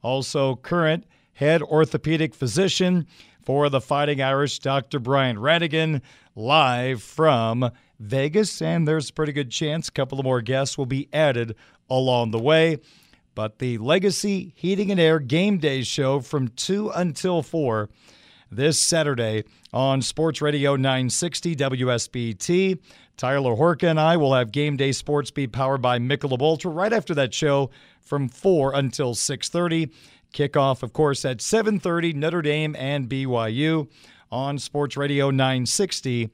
also current head orthopedic physician for the Fighting Irish, Doctor Brian Radigan, live from Vegas. And there's a pretty good chance a couple of more guests will be added along the way. But the Legacy Heating and Air Game Day Show from two until four this Saturday on Sports Radio nine sixty W S B T. Tyler Horka and I will have Game Day Sports Beat powered by Michelob Ultra right after that show from four until six thirty. Kickoff, of course, at seven thirty, Notre Dame and B Y U on Sports Radio nine sixty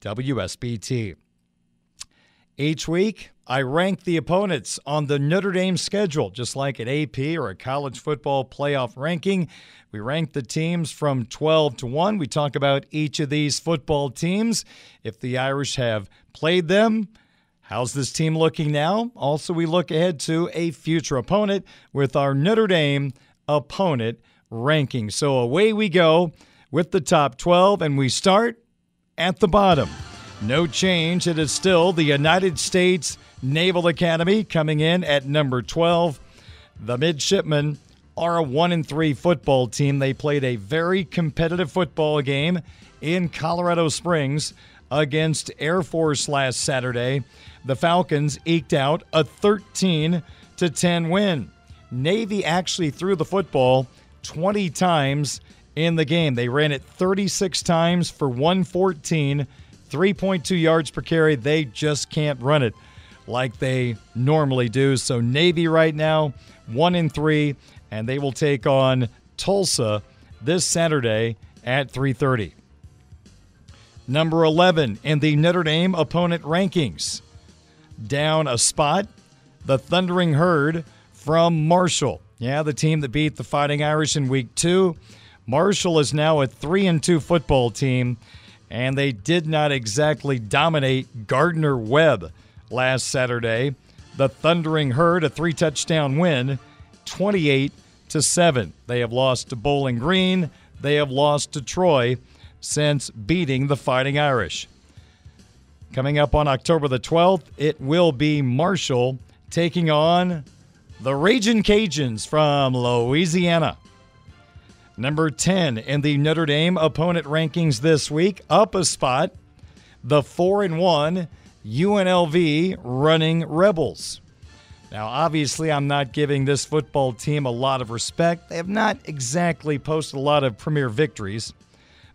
W S B T. Each week, I rank the opponents on the Notre Dame schedule, just like an A P or a college football playoff ranking. We rank the teams from twelve to one. We talk about each of these football teams. If the Irish have played them, how's this team looking now? Also, we look ahead to a future opponent with our Notre Dame opponent ranking. So away we go with the top twelve, and we start at the bottom. No change. It is still the United States Naval Academy coming in at number twelve. The Midshipmen are a one and three football team. They played a very competitive football game in Colorado Springs against Air Force last Saturday. The Falcons eked out a thirteen to ten win. Navy actually threw the football twenty times in the game. They ran it thirty-six times for one fourteen. three point two yards per carry. They just can't run it like they normally do. So Navy right now, one and three, and they will take on Tulsa this Saturday at three thirty. Number eleven in the Notre Dame opponent rankings. Down a spot, the Thundering Herd from Marshall. Yeah, the team that beat the Fighting Irish in week two. Marshall is now a three and two football team. And they did not exactly dominate Gardner-Webb last Saturday. The Thundering Herd, a three-touchdown win, 28 to seven. They have lost to Bowling Green. They have lost to Troy since beating the Fighting Irish. Coming up on October the twelfth, it will be Marshall taking on the Ragin' Cajuns from Louisiana. Number ten in the Notre Dame opponent rankings this week, up a spot, the four and one U N L V Running Rebels. Now, obviously, I'm not giving this football team a lot of respect. They have not exactly posted a lot of premier victories,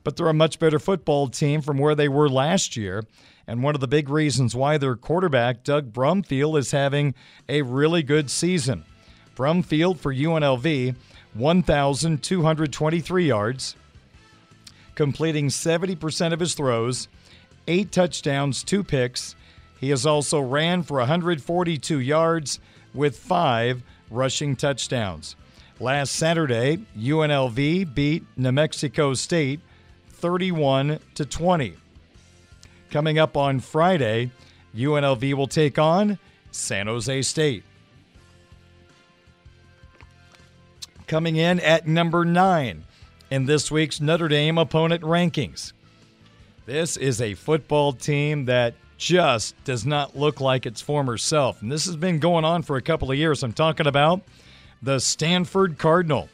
but they're a much better football team from where they were last year. And one of the big reasons why their quarterback, Doug Brumfield, is having a really good season. Brumfield for U N L V, one thousand two hundred twenty-three yards, completing seventy percent of his throws, eight touchdowns, two picks. He has also ran for one hundred forty-two yards with five rushing touchdowns. Last Saturday, U N L V beat New Mexico State thirty-one to twenty. Coming up on Friday, U N L V will take on San Jose State. Coming in at number nine in this week's Notre Dame opponent rankings. This is a football team that just does not look like its former self. And this has been going on for a couple of years. I'm talking about the Stanford Cardinal.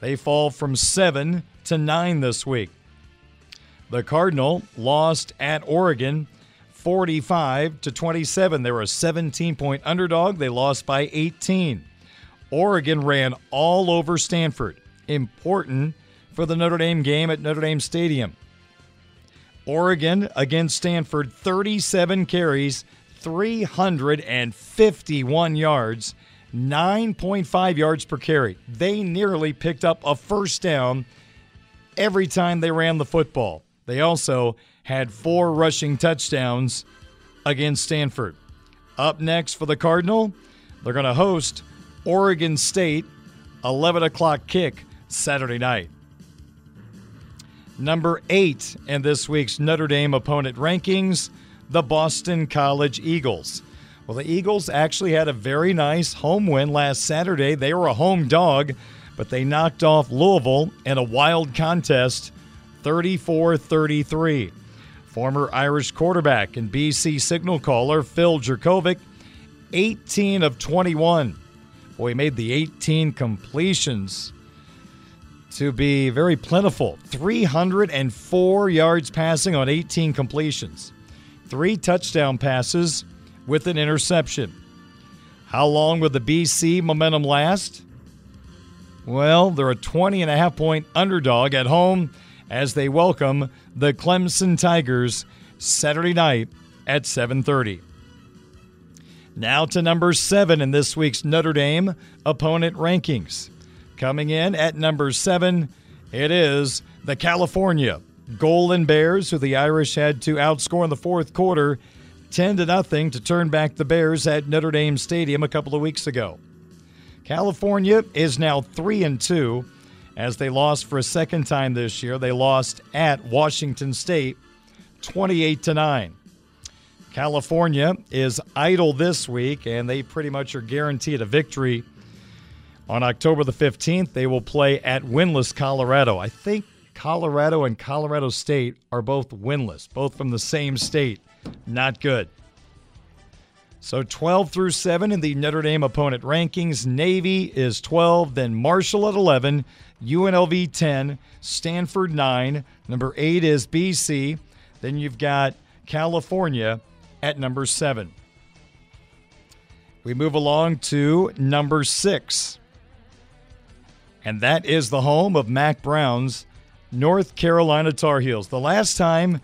They fall from seven to nine this week. The Cardinal lost at Oregon forty-five to twenty-seven. They were a seventeen-point underdog. They lost by eighteen. Oregon ran all over Stanford. Important for the Notre Dame game at Notre Dame Stadium. Oregon against Stanford, thirty-seven carries, three hundred fifty-one yards, nine point five yards per carry. They nearly picked up a first down every time they ran the football. They also had four rushing touchdowns against Stanford. Up next for the Cardinal, they're going to host Oregon State, eleven o'clock kick Saturday night. Number eight in this week's Notre Dame opponent rankings, the Boston College Eagles. Well, the Eagles actually had a very nice home win last Saturday. They were a home dog, but they knocked off Louisville in a wild contest, thirty-four thirty-three. Former Irish quarterback and B C signal caller Phil Jurkovec, eighteen of twenty-one. Well, he made the eighteen completions to be very plentiful. three hundred four yards passing on eighteen completions. Three touchdown passes with an interception. How long will the B C momentum last? Well, they're a twenty and a half point underdog at home as they welcome the Clemson Tigers Saturday night at seven thirty. Now to number seven in this week's Notre Dame opponent rankings. Coming in at number seven, it is the California Golden Bears, who the Irish had to outscore in the fourth quarter, ten to nothing to turn back the Bears at Notre Dame Stadium a couple of weeks ago. California is now three and two as they lost for a second time this year. They lost at Washington State twenty-eight to nine. California is idle this week, and they pretty much are guaranteed a victory. On October the fifteenth, they will play at winless Colorado. I think Colorado and Colorado State are both winless, both from the same state. Not good. So twelve through seven in the Notre Dame opponent rankings. Navy is twelve, then Marshall at eleven, U N L V ten, Stanford nine, number eight is B C, then you've got California at number seven. We move along to number six. And that is the home of Mack Brown's North Carolina Tar Heels. The last time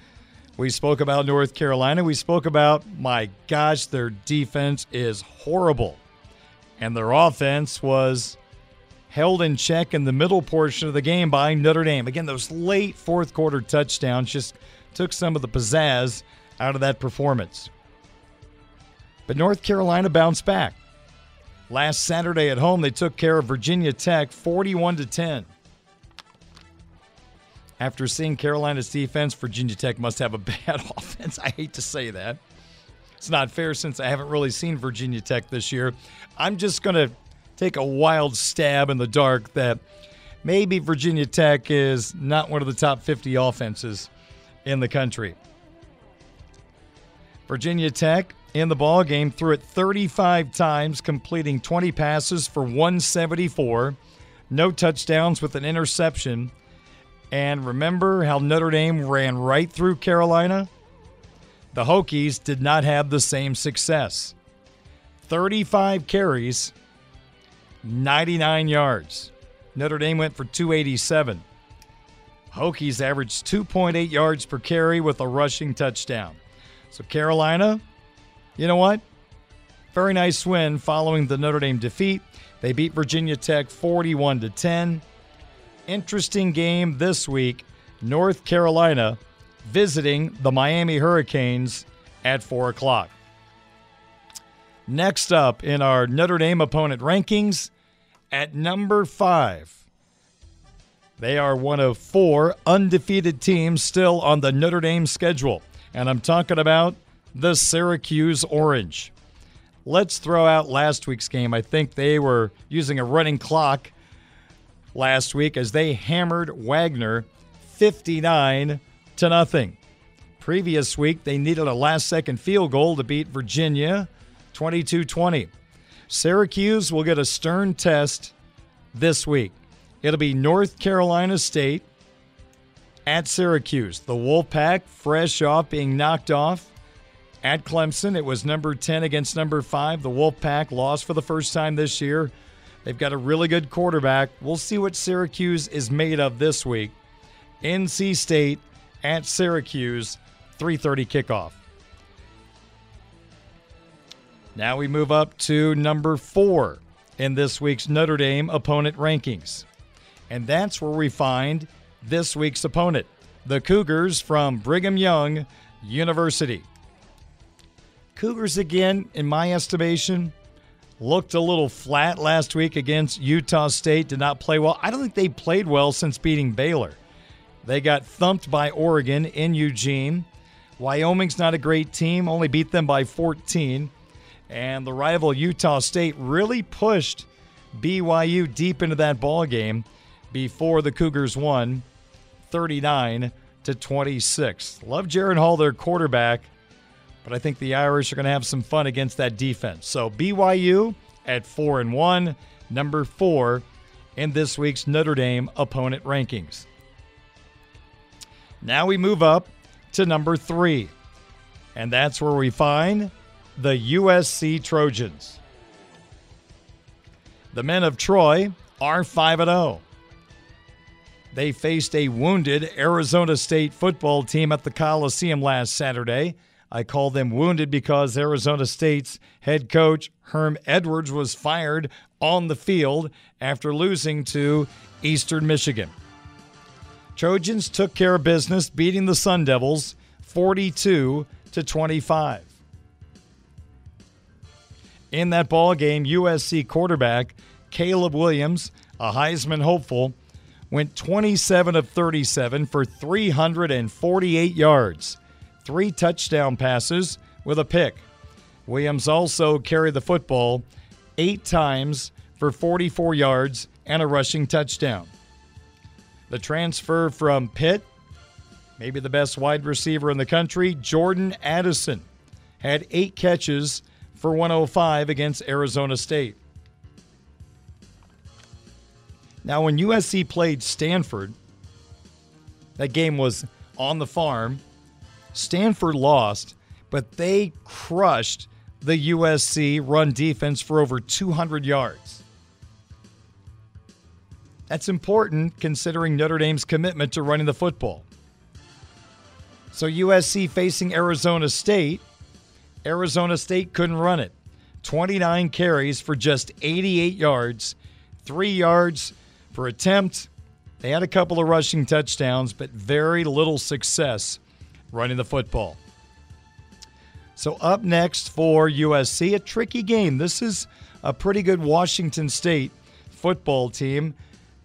we spoke about North Carolina, we spoke about, my gosh, their defense is horrible. And their offense was held in check in the middle portion of the game by Notre Dame. Again, those late fourth quarter touchdowns just took some of the pizzazz out of that performance. But North Carolina bounced back. Last Saturday at home, they took care of Virginia Tech forty-one to ten. After seeing Carolina's defense, Virginia Tech must have a bad offense. I hate to say that. It's not fair since I haven't really seen Virginia Tech this year. I'm just going to take a wild stab in the dark that maybe Virginia Tech is not one of the top fifty offenses in the country. Virginia Tech in the ball game threw it thirty-five times, completing twenty passes for one seventy-four, no touchdowns with an interception. And remember how Notre Dame ran right through Carolina? The Hokies did not have the same success. thirty-five carries, ninety-nine yards. Notre Dame went for two eighty-seven. Hokies averaged two point eight yards per carry with a rushing touchdown. So Carolina, you know what? Very nice win following the Notre Dame defeat. They beat Virginia Tech forty-one to ten. Interesting game this week. North Carolina visiting the Miami Hurricanes at four o'clock. Next up in our Notre Dame opponent rankings, at number five, they are one of four undefeated teams still on the Notre Dame schedule, and I'm talking about the Syracuse Orange. Let's throw out last week's game. I think they were using a running clock last week as they hammered Wagner fifty-nine to nothing. Previous week, they needed a last-second field goal to beat Virginia twenty-two twenty. Syracuse will get a stern test this week. It'll be North Carolina State at Syracuse. The Wolfpack, fresh off being knocked off at Clemson. It was number ten against number five. The Wolfpack lost for the first time this year. They've got a really good quarterback. We'll see what Syracuse is made of this week. N C State at Syracuse, three thirty kickoff. Now we move up to number four in this week's Notre Dame opponent rankings. And that's where we find this week's opponent, the Cougars from Brigham Young University. Cougars, again, in my estimation, looked a little flat last week against Utah State, did not play well. I don't think they played well since beating Baylor. They got thumped by Oregon in Eugene. Wyoming's not a great team, only beat them by fourteen. And the rival Utah State really pushed B Y U deep into that ball game before the Cougars won thirty-nine to twenty-six. Love Jaron Hall, their quarterback, but I think the Irish are going to have some fun against that defense. So B Y U at four and one, number four in this week's Notre Dame opponent rankings. Now we move up to number three, and that's where we find the U S C Trojans. The men of Troy are five and oh. They faced a wounded Arizona State football team at the Coliseum last Saturday. I call them wounded because Arizona State's head coach, Herm Edwards, was fired on the field after losing to Eastern Michigan. Trojans took care of business, beating the Sun Devils forty-two to twenty-five. In that ball game, U S C quarterback Caleb Williams, a Heisman hopeful, went twenty-seven of thirty-seven for three hundred forty-eight yards, three touchdown passes with a pick. Williams also carried the football eight times for forty-four yards and a rushing touchdown. The transfer from Pitt, maybe the best wide receiver in the country, Jordan Addison, had eight catches for one oh five against Arizona State. Now, when U S C played Stanford, that game was on the farm. Stanford lost, but they crushed the U S C run defense for over two hundred yards. That's important considering Notre Dame's commitment to running the football. So U S C facing Arizona State, Arizona State couldn't run it. twenty-nine carries for just eighty-eight yards, three yards per attempt. They had a couple of rushing touchdowns, but very little success running the football. So up next for U S C, a tricky game. This is a pretty good Washington State football team.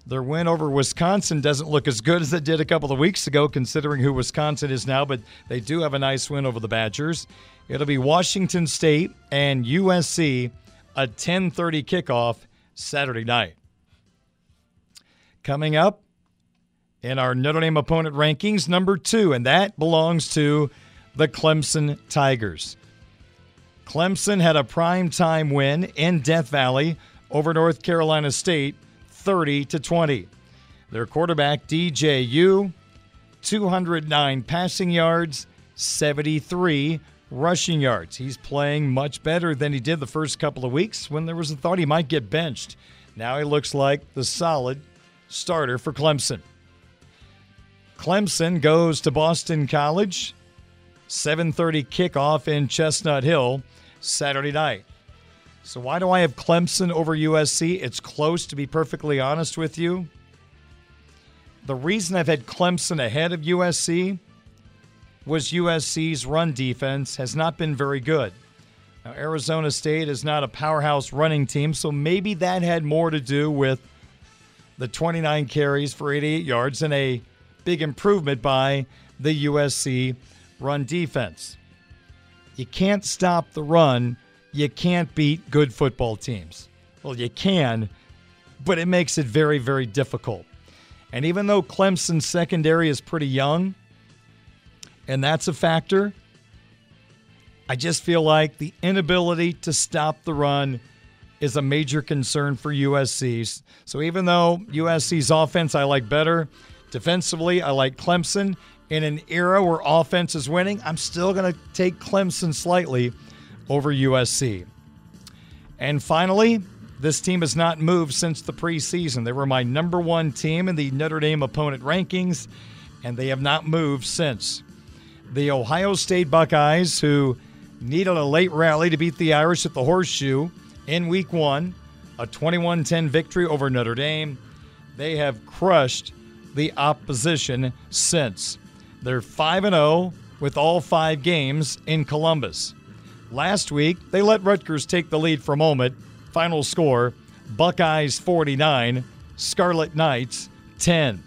Their win over Wisconsin doesn't look as good as it did a couple of weeks ago, considering who Wisconsin is now, but they do have a nice win over the Badgers. It'll be Washington State and U S C, a ten thirty kickoff Saturday night. Coming up in our Notre Dame opponent rankings, number two, and that belongs to the Clemson Tigers. Clemson had a primetime win in Death Valley over North Carolina State, thirty to twenty. Their quarterback, D J U, two hundred nine passing yards, seventy-three rushing yards. He's playing much better than he did the first couple of weeks when there was a thought he might get benched. Now he looks like the solid starter for Clemson. Clemson goes to Boston College. seven thirty kickoff in Chestnut Hill Saturday night. So why do I have Clemson over U S C? It's close, to be perfectly honest with you. The reason I've had Clemson ahead of U S C was U S C's run defense has not been very good. Now, Arizona State is not a powerhouse running team, so maybe that had more to do with the twenty-nine carries for eighty-eight yards and a big improvement by the U S C run defense. You can't stop the run. You can't beat good football teams. Well, you can, but it makes it very, very difficult. And even though Clemson's secondary is pretty young, and that's a factor, I just feel like the inability to stop the run is a major concern for U S C. So even though U S C's offense I like better, defensively I like Clemson. In an era where offense is winning, I'm still going to take Clemson slightly over U S C. And finally, this team has not moved since the preseason. They were my number one team in the Notre Dame opponent rankings, and they have not moved since. The Ohio State Buckeyes, who needed a late rally to beat the Irish at the Horseshoe in week one, a twenty-one ten victory over Notre Dame, they have crushed the opposition since. They're five and oh with all five games in Columbus. Last week, they let Rutgers take the lead for a moment. Final score, Buckeyes forty-nine, Scarlet Knights ten.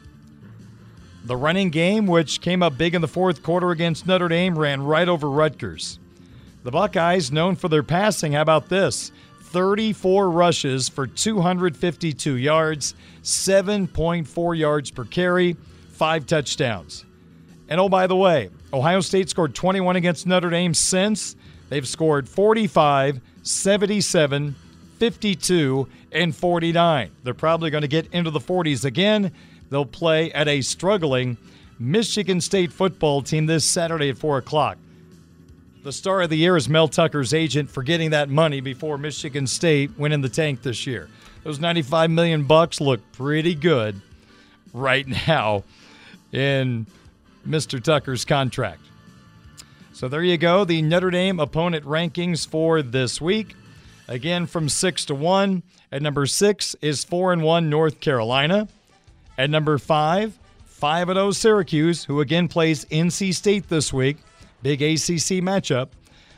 The running game, which came up big in the fourth quarter against Notre Dame, ran right over Rutgers. The Buckeyes, known for their passing, how about this? thirty-four rushes for two hundred fifty-two yards, seven point four yards per carry, five touchdowns. And oh, by the way, Ohio State scored twenty-one against Notre Dame since. They've scored forty-five, seventy-seven, fifty-two, and forty-nine. They're probably going to get into the forties again. They'll play at a struggling Michigan State football team this Saturday at four o'clock. The star of the year is Mel Tucker's agent for getting that money before Michigan State went in the tank this year. Those ninety-five million dollars bucks look pretty good right now in Mister Tucker's contract. So there you go, the Notre Dame opponent rankings for this week. Again, from six to one. At number six is four and one North Carolina. At number five, five and oh Syracuse, who again plays N C State this week. Big A C C matchup.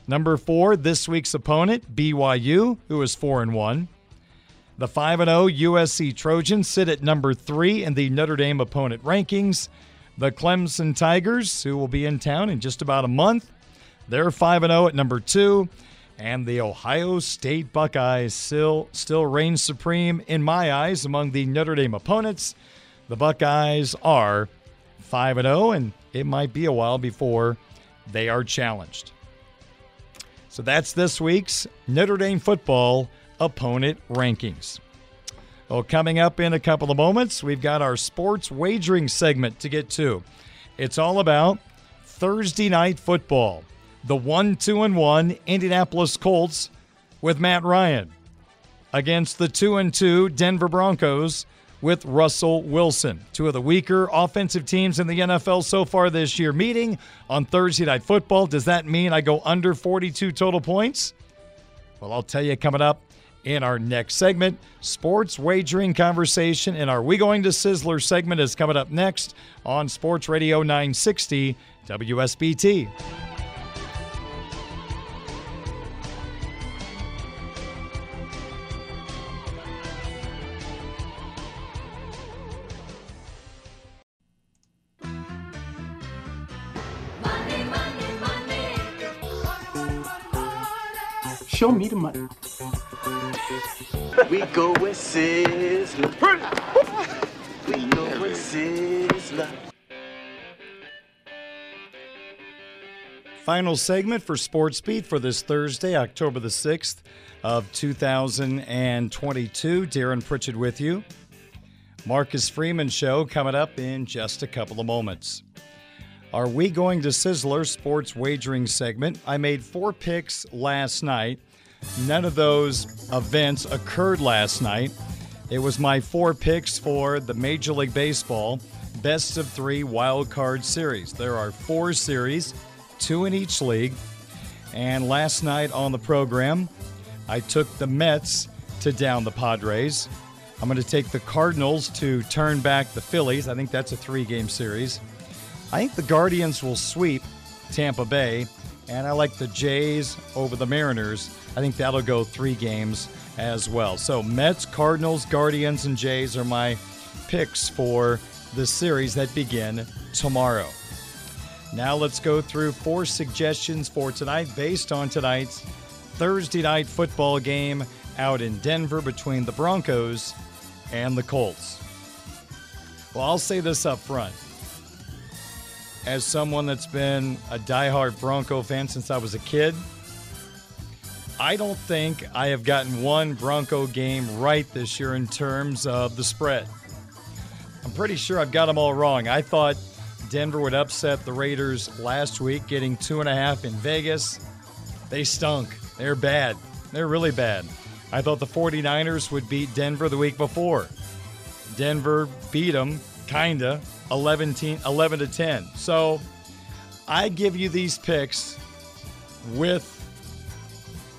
Number four, this week's opponent, B Y U, who is four and one. The five and oh U S C Trojans sit at number three in the Notre Dame opponent rankings. The Clemson Tigers, who will be in town in just about a month, they're five and oh at number two. And the Ohio State Buckeyes still, still reign supreme in my eyes among the Notre Dame opponents. The Buckeyes are five and oh, and it might be a while before they are challenged. So that's this week's Notre Dame football opponent rankings. Well, coming up in a couple of moments, we've got our sports wagering segment to get to. It's all about Thursday night football. The one two and one Indianapolis Colts with Matt Ryan against the two and two Denver Broncos with Russell Wilson. Two of the weaker offensive teams in the N F L so far this year meeting on Thursday night football. Does that mean I go under forty-two total points? Well, I'll tell you coming up in our next segment. Sports wagering conversation and our We Going to Sizzler segment is coming up next on Sports Radio nine sixty W S B T. Money, money, money. Show me the money. We go with Sizzler. We go yeah, with Sizzler. Final segment for Sports Beat for this Thursday, October the sixth of two thousand twenty-two. Darren Pritchett with you. Marcus Freeman show coming up in just a couple of moments. Are we going to Sizzler sports wagering segment? I made four picks last night. None of those events occurred last night. It was my four picks for the Major League Baseball best of three wild card series. There are four series, two in each league. And last night on the program, I took the Mets to down the Padres. I'm going to take the Cardinals to turn back the Phillies. I think that's a three-game series. I think the Guardians will sweep Tampa Bay, and I like the Jays over the Mariners. I think that'll go three games as well. So Mets, Cardinals, Guardians, and Jays are my picks for the series that begin tomorrow. Now let's go through four suggestions for tonight based on tonight's Thursday night football game out in Denver between the Broncos and the Colts. Well, I'll say this up front. As someone that's been a diehard Bronco fan since I was a kid, I don't think I have gotten one Bronco game right this year in terms of the spread. I'm pretty sure I've got them all wrong. I thought Denver would upset the Raiders last week, getting two and a half in Vegas. They stunk. They're bad. They're really bad. I thought the forty-niners would beat Denver the week before. Denver beat them, kinda. eleven to ten. So I give you these picks with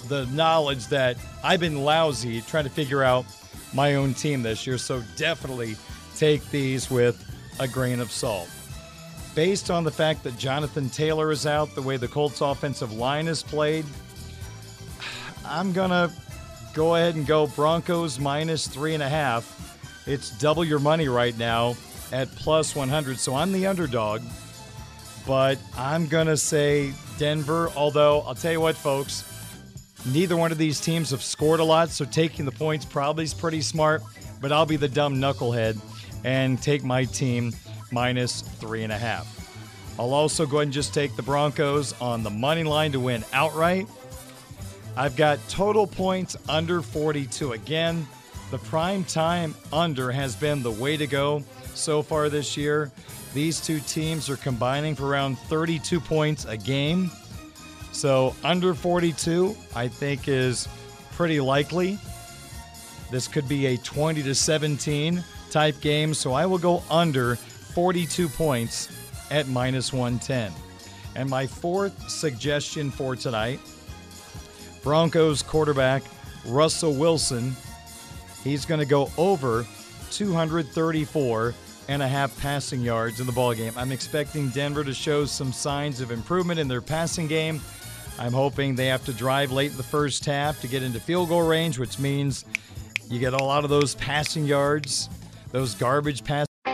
the knowledge that I've been lousy trying to figure out my own team this year. So definitely take these with a grain of salt. Based on the fact that Jonathan Taylor is out, the way the Colts offensive line is played, I'm going to go ahead and go Broncos minus three and a half. It's double your money right now at plus one hundred, so I'm the underdog, but I'm going to say Denver, although I'll tell you what, folks, neither one of these teams have scored a lot, so taking the points probably is pretty smart, but I'll be the dumb knucklehead and take my team minus three and a half. I'll also go ahead and just take the Broncos on the money line to win outright. I've got total points under forty-two. Again, the prime time under has been the way to go so far this year. These two teams are combining for around thirty-two points a game. So under forty-two, I think, is pretty likely. This could be a twenty to seventeen type game. So I will go under forty-two points at minus one ten. And my fourth suggestion for tonight, Broncos quarterback Russell Wilson. He's going to go over two thirty-four and a half passing yards in the ballgame. I'm expecting Denver to show some signs of improvement in their passing game. I'm hoping they have to drive late in the first half to get into field goal range, which means you get a lot of those passing yards, those garbage passes.